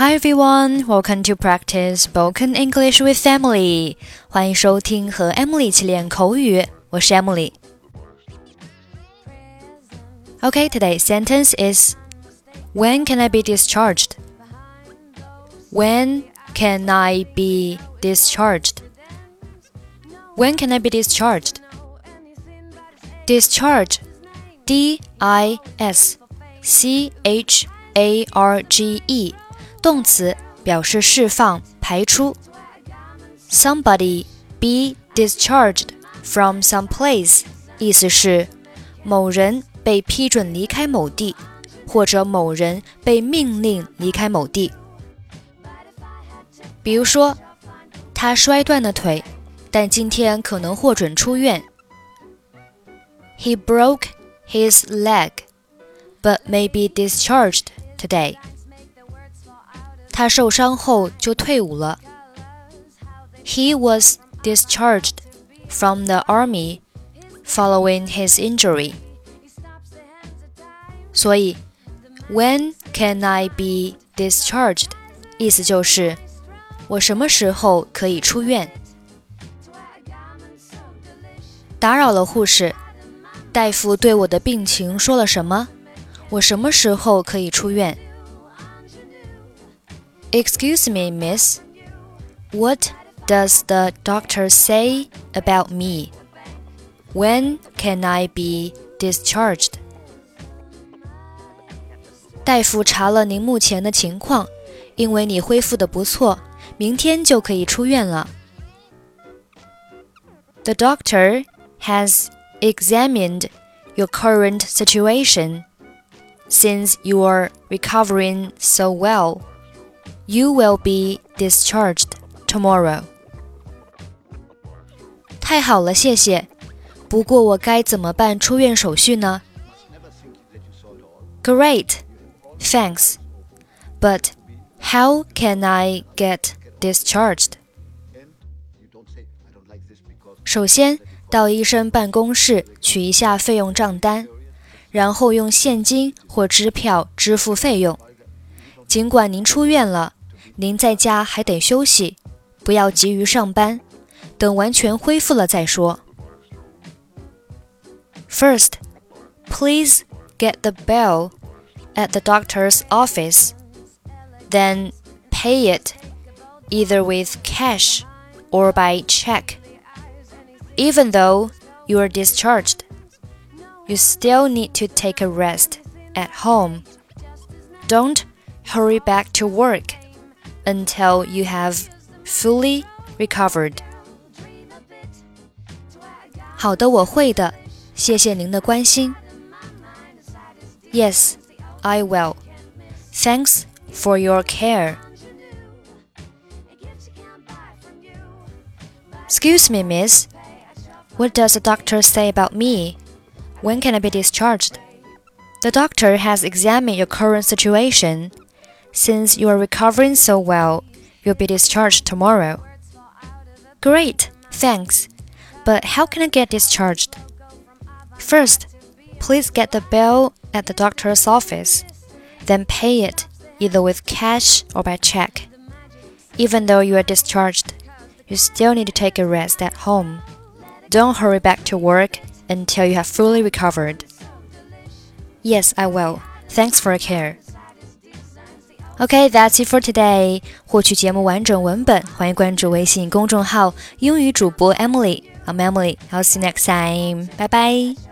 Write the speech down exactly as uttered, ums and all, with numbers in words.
Hi everyone, welcome to practice spoken English with Emily. 欢迎收听和 Emily 一起练口语，我是 Emily. Okay, today's sentence is When can I be discharged? When can I be discharged? When can I be discharged? Discharge, D I S C H A R G E.动词表示释放排出 Somebody be discharged from some place 意思是某人被批准离开某地或者某人被命令离开某地比如说他摔断了腿但今天可能获准出院 He broke his leg but may be discharged today他受伤后就退伍了 He was discharged from the army following his injury 所以 When can I be discharged? 意思就是我什么时候可以出院打扰了护士大夫对我的病情说了什么我什么时候可以出院Excuse me, miss. What does the doctor say about me? When can I be discharged? 大夫查了您目前的情况，因为你恢复得不错，明天就可以出院了。The doctor has examined your current situation since you are recovering so well.You will be discharged tomorrow. 太好了，谢谢。不过我该怎么办出院手续呢？ Great, thanks. But how can I get discharged? 首先，到医生办公室取一下费用账单，然后用现金或支票支付费用。尽管您出院了您在家还得休息，不要急于上班，等完全恢复了再说。First, please get the bill at the doctor's office, then pay it either with cash or by check. Even though you are discharged, you still need to take a rest at home. Don't hurry back to work.Until you have fully recovered. 好的，我会的。谢谢您的关心。Yes, I will. Thanks for your care. Excuse me, miss. What does the doctor say about me? When can I be discharged? The doctor has examined your current situation.Since you are recovering so well, you'll be discharged tomorrow. Great, thanks. But how can I get discharged? First, please get the bill at the doctor's office. Then pay it either with cash or by check. Even though you are discharged, you still need to take a rest at home. Don't hurry back to work until you have fully recovered. Yes, I will. Thanks for your care.Okay, that's it for today. 获取节目完整文本，欢迎关注微信公众号“英语主播 Emily”。I'm Emily. I'll see you next time. Bye bye.